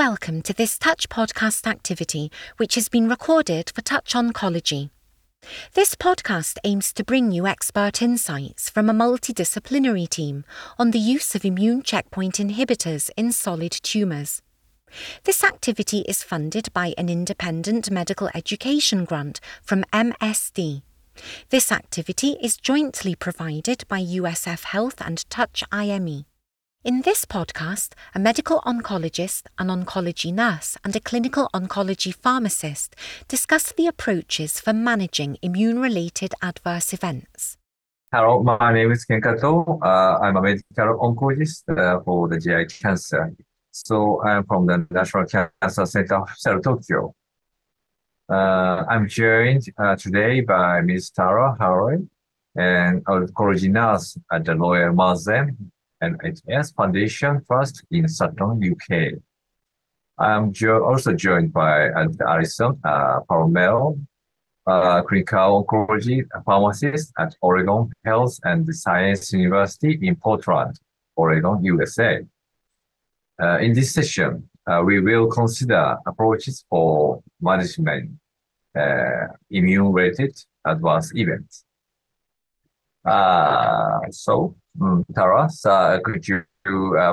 welcome to this TOUCH podcast activity, which has been recorded for TOUCH Oncology. This podcast aims to bring you expert insights from a multidisciplinary team on the use of immune checkpoint inhibitors in solid tumours. This activity is funded by an independent medical education grant from MSD. This activity is jointly provided by USF Health and TOUCH IME. In this podcast, a medical oncologist, an oncology nurse, and a clinical oncology pharmacist discuss the approaches for managing immune-related adverse events. Hello, my name is Ken Kato. I'm a medical oncologist for the GI cancer. So I'm from the National Cancer Center Hospital, Tokyo. I'm joined today by Ms. Tara Hurley, an oncology nurse at the Royal Marsden NHS Foundation Trust in Sutton, UK. I'm also joined by Alison Palumbo, clinical oncology pharmacist at Oregon Health and Science University in Portland, Oregon, USA. In this session, we will consider approaches for management immune-related adverse events. Tara, could you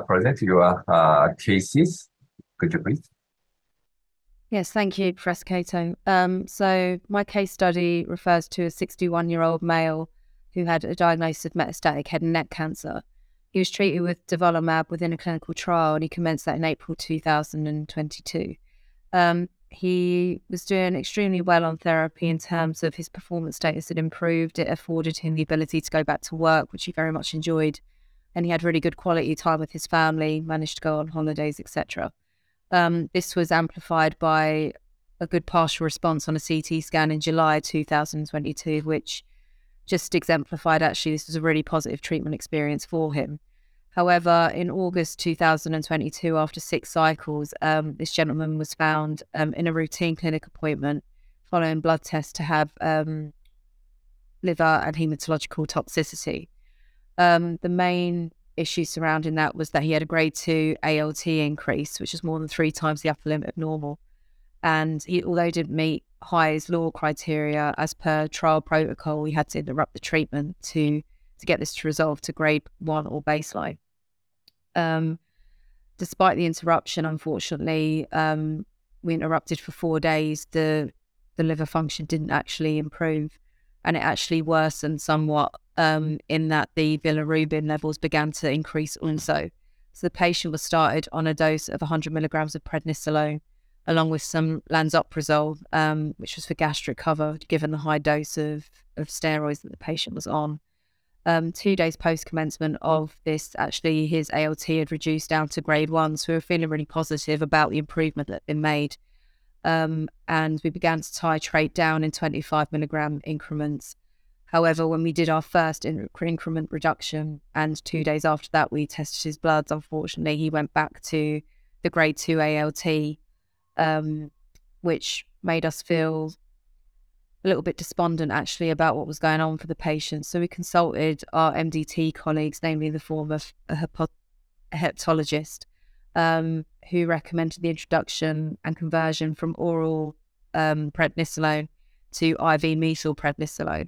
present your cases? Could you please? Yes, thank you, Professor Kato. So my case study refers to a 61-year-old male who had a diagnosis of metastatic head and neck cancer. He was treated with durvalumab within a clinical trial, and he commenced that in April 2022. He was doing extremely well on therapy in terms of his performance status had improved. It afforded him the ability to go back to work, which he very much enjoyed. And he had really good quality time with his family, managed to go on holidays, etc. This was amplified by a good partial response on a CT scan in July 2022, which just exemplified actually this was a really positive treatment experience for him. However, in August 2022, after 6 cycles, this gentleman was found in a routine clinic appointment following blood tests to have liver and hematological toxicity. The main issue surrounding that was that he had a grade 2 ALT increase, which is more than 3 times the upper limit of normal. And he, although he didn't meet Hy's law criteria, as per trial protocol, he had to interrupt the treatment to get this to resolve to grade 1 or baseline. Despite the interruption, unfortunately, we interrupted for 4 days. The liver function didn't actually improve, and it actually worsened somewhat in that the bilirubin levels began to increase also. So the patient was started on a dose of 100 milligrams of prednisolone, along with some Lansoprazole, which was for gastric cover, given the high dose of steroids that the patient was on. 2 days post-commencement of this, actually, his ALT had reduced down to grade 1, so we were feeling really positive about the improvement that had been made. And we began to titrate down in 25 milligram increments. However, when we did our first increment reduction, and 2 days after that we tested his bloods, unfortunately, he went back to the grade 2 ALT, which made us feel a little bit despondent actually about what was going on for the patient. So we consulted our MDT colleagues, namely in the form of a hepatologist, who recommended the introduction and conversion from oral prednisolone to IV methylprednisolone.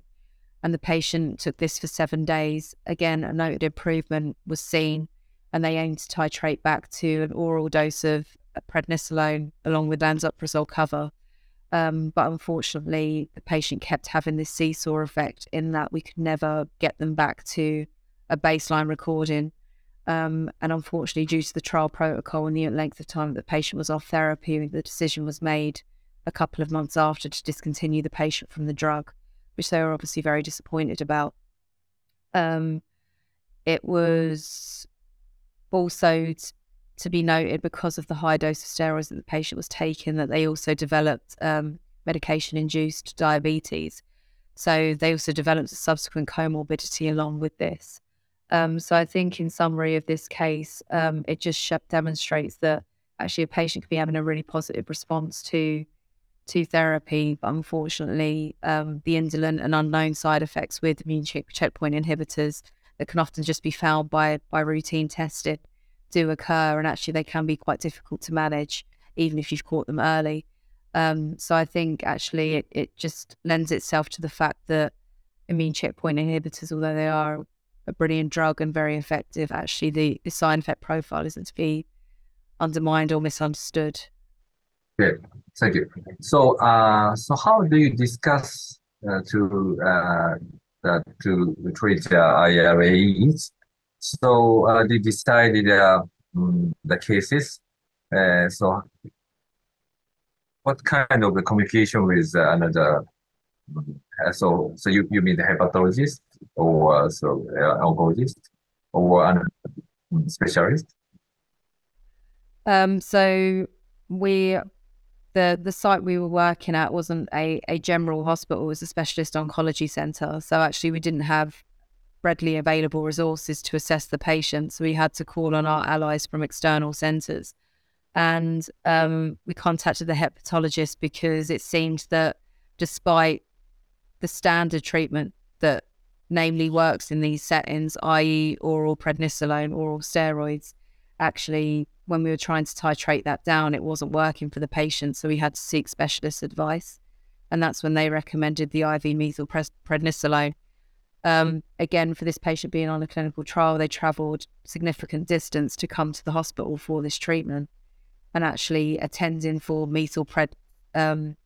And the patient took this for 7 days. Again, a noted improvement was seen, and they aimed to titrate back to an oral dose of prednisolone along with lansoprazole cover. But unfortunately, the patient kept having this seesaw effect in that we could never get them back to a baseline recording. And unfortunately, due to the trial protocol and the length of time that the patient was off therapy, the decision was made a couple of months after to discontinue the patient from the drug, which they were obviously very disappointed about. It was also to be noted, because of the high dose of steroids that the patient was taking, that they also developed medication-induced diabetes. So they also developed a subsequent comorbidity along with this. So I think in summary of this case, it just demonstrates that actually a patient could be having a really positive response to therapy, but unfortunately the indolent and unknown side effects with immune checkpoint inhibitors that can often just be found by routine testing do occur, and actually they can be quite difficult to manage. even if you've caught them early. So I think actually it just lends itself to the fact that immune checkpoint inhibitors, although they are a brilliant drug and very effective, actually the side effect profile isn't to be undermined or misunderstood. Great, thank you. So how do you discuss to treat IRAEs? So they decided the cases. So what kind of the communication with another? So you mean the hepatologist or oncologist or specialist? So the site we were working at wasn't a general hospital; it was a specialist oncology center. So actually, we didn't have readily available resources to assess the patient, so we had to call on our allies from external centers. And we contacted the hepatologist because it seemed that despite the standard treatment that namely works in these settings, i.e. oral prednisolone, oral steroids, actually when we were trying to titrate that down, it wasn't working for the patient, so we had to seek specialist advice. And that's when they recommended the IV methylprednisolone. Again, for this patient being on a clinical trial, they travelled significant distance to come to the hospital for this treatment. And actually attending for methylpred,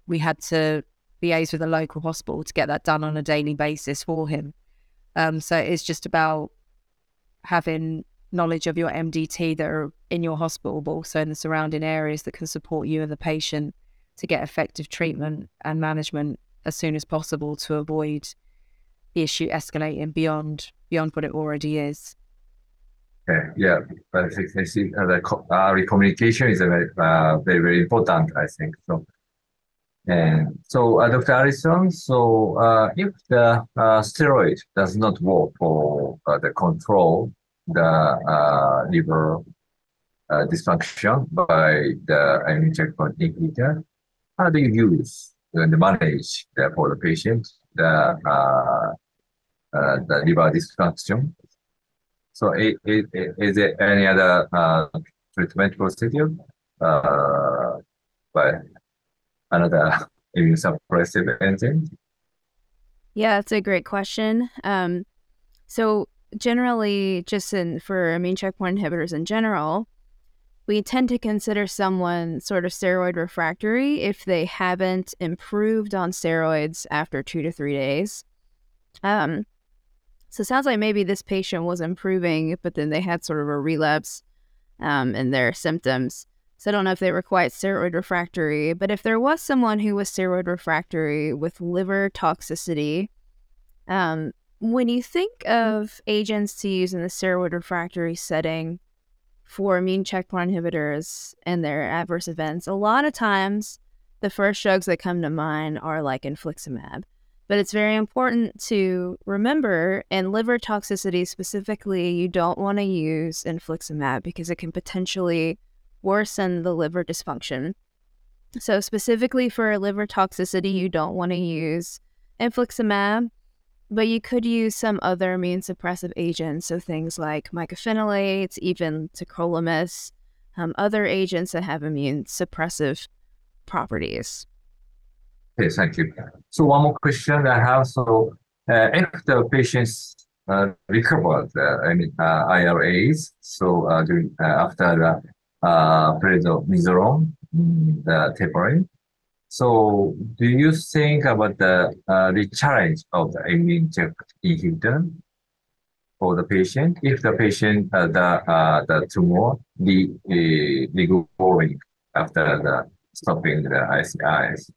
we had to liaise with a local hospital to get that done on a daily basis for him. So it's just about having knowledge of your MDT that are in your hospital, but also in the surrounding areas that can support you and the patient to get effective treatment and management as soon as possible to avoid the issue escalating beyond what it already is. Yeah, perfect. I see the communication is very, very important, I think. So, and so Dr. Alison, so if the steroid does not work for the control the liver dysfunction by the immune checkpoint inhibitor, how do you use and manage for the patient the liver dysfunction? So is there any other treatment procedure by another immunosuppressive enzyme? Yeah, that's a great question. So generally, just for immune checkpoint inhibitors in general, we tend to consider someone sort of steroid refractory if they haven't improved on steroids after 2 to 3 days. So it sounds like maybe this patient was improving, but then they had sort of a relapse in their symptoms. So I don't know if they were quite steroid refractory, but if there was someone who was steroid refractory with liver toxicity, when you think of agents to use in the steroid refractory setting for immune checkpoint inhibitors and their adverse events, a lot of times the first drugs that come to mind are like infliximab. But it's very important to remember, in liver toxicity specifically, you don't want to use infliximab because it can potentially worsen the liver dysfunction. So specifically for liver toxicity, you don't want to use infliximab, but you could use some other immune suppressive agents, so things like mycophenolates, even tacrolimus, other agents that have immune suppressive properties. Okay, thank you. So one more question I have. So if the patients recovered IRAs, so during, after the prednisolone tapering, so do you think about the rechallenge of the immune checkpoint inhibitor for the patient if the patient the tumor regrowing after the stopping the ICIs?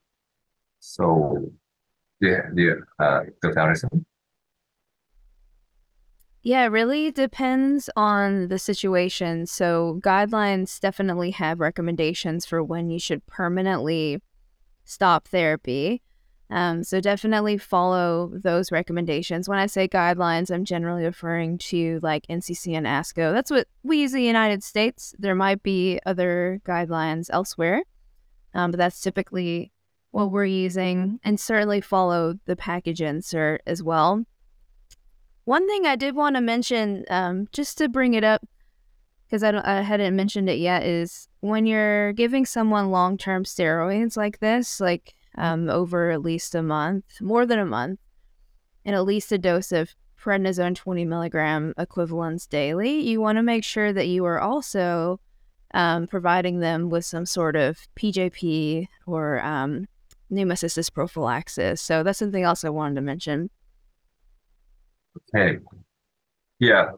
So, Dr. Alison? Yeah, it really depends on the situation. So guidelines definitely have recommendations for when you should permanently stop therapy. So definitely follow those recommendations. When I say guidelines, I'm generally referring to like NCCN, ASCO. That's what we use in the United States. There might be other guidelines elsewhere, but that's typically what we're using, and certainly follow the package insert as well. One thing I did want to mention, just to bring it up, because I hadn't mentioned it yet, is when you're giving someone long-term steroids like this, like over at least a month, more than a month, and at least a dose of prednisone 20 milligram equivalents daily, you want to make sure that you are also providing them with some sort of PJP or pneumocystis prophylaxis. So that's something else I wanted to mention. Okay. Yeah,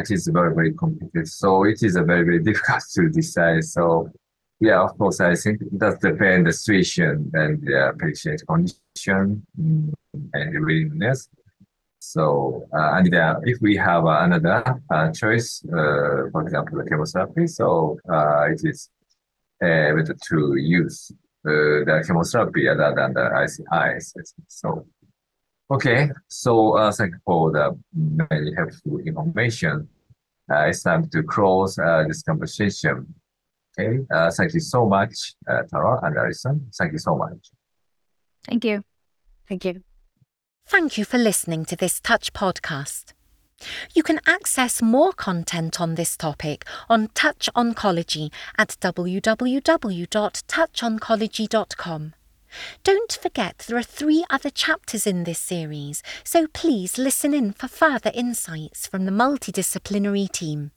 it is very, very complicated. So it is very, very difficult to decide. So yeah, of course, I think that depends on the situation and the patient condition and willingness. So, if we have another choice, for example, the chemotherapy, so it is better to use the chemotherapy rather than the ICIs. So, okay, so thank you for the very helpful information. It's time to close this conversation. Okay, thank you so much, Tara and Alison. Thank you so much. Thank you. Thank you. Thank you for listening to this Touch podcast. You can access more content on this topic on Touch Oncology at www.touchoncology.com. Don't forget there are 3 other chapters in this series, so please listen in for further insights from the multidisciplinary team.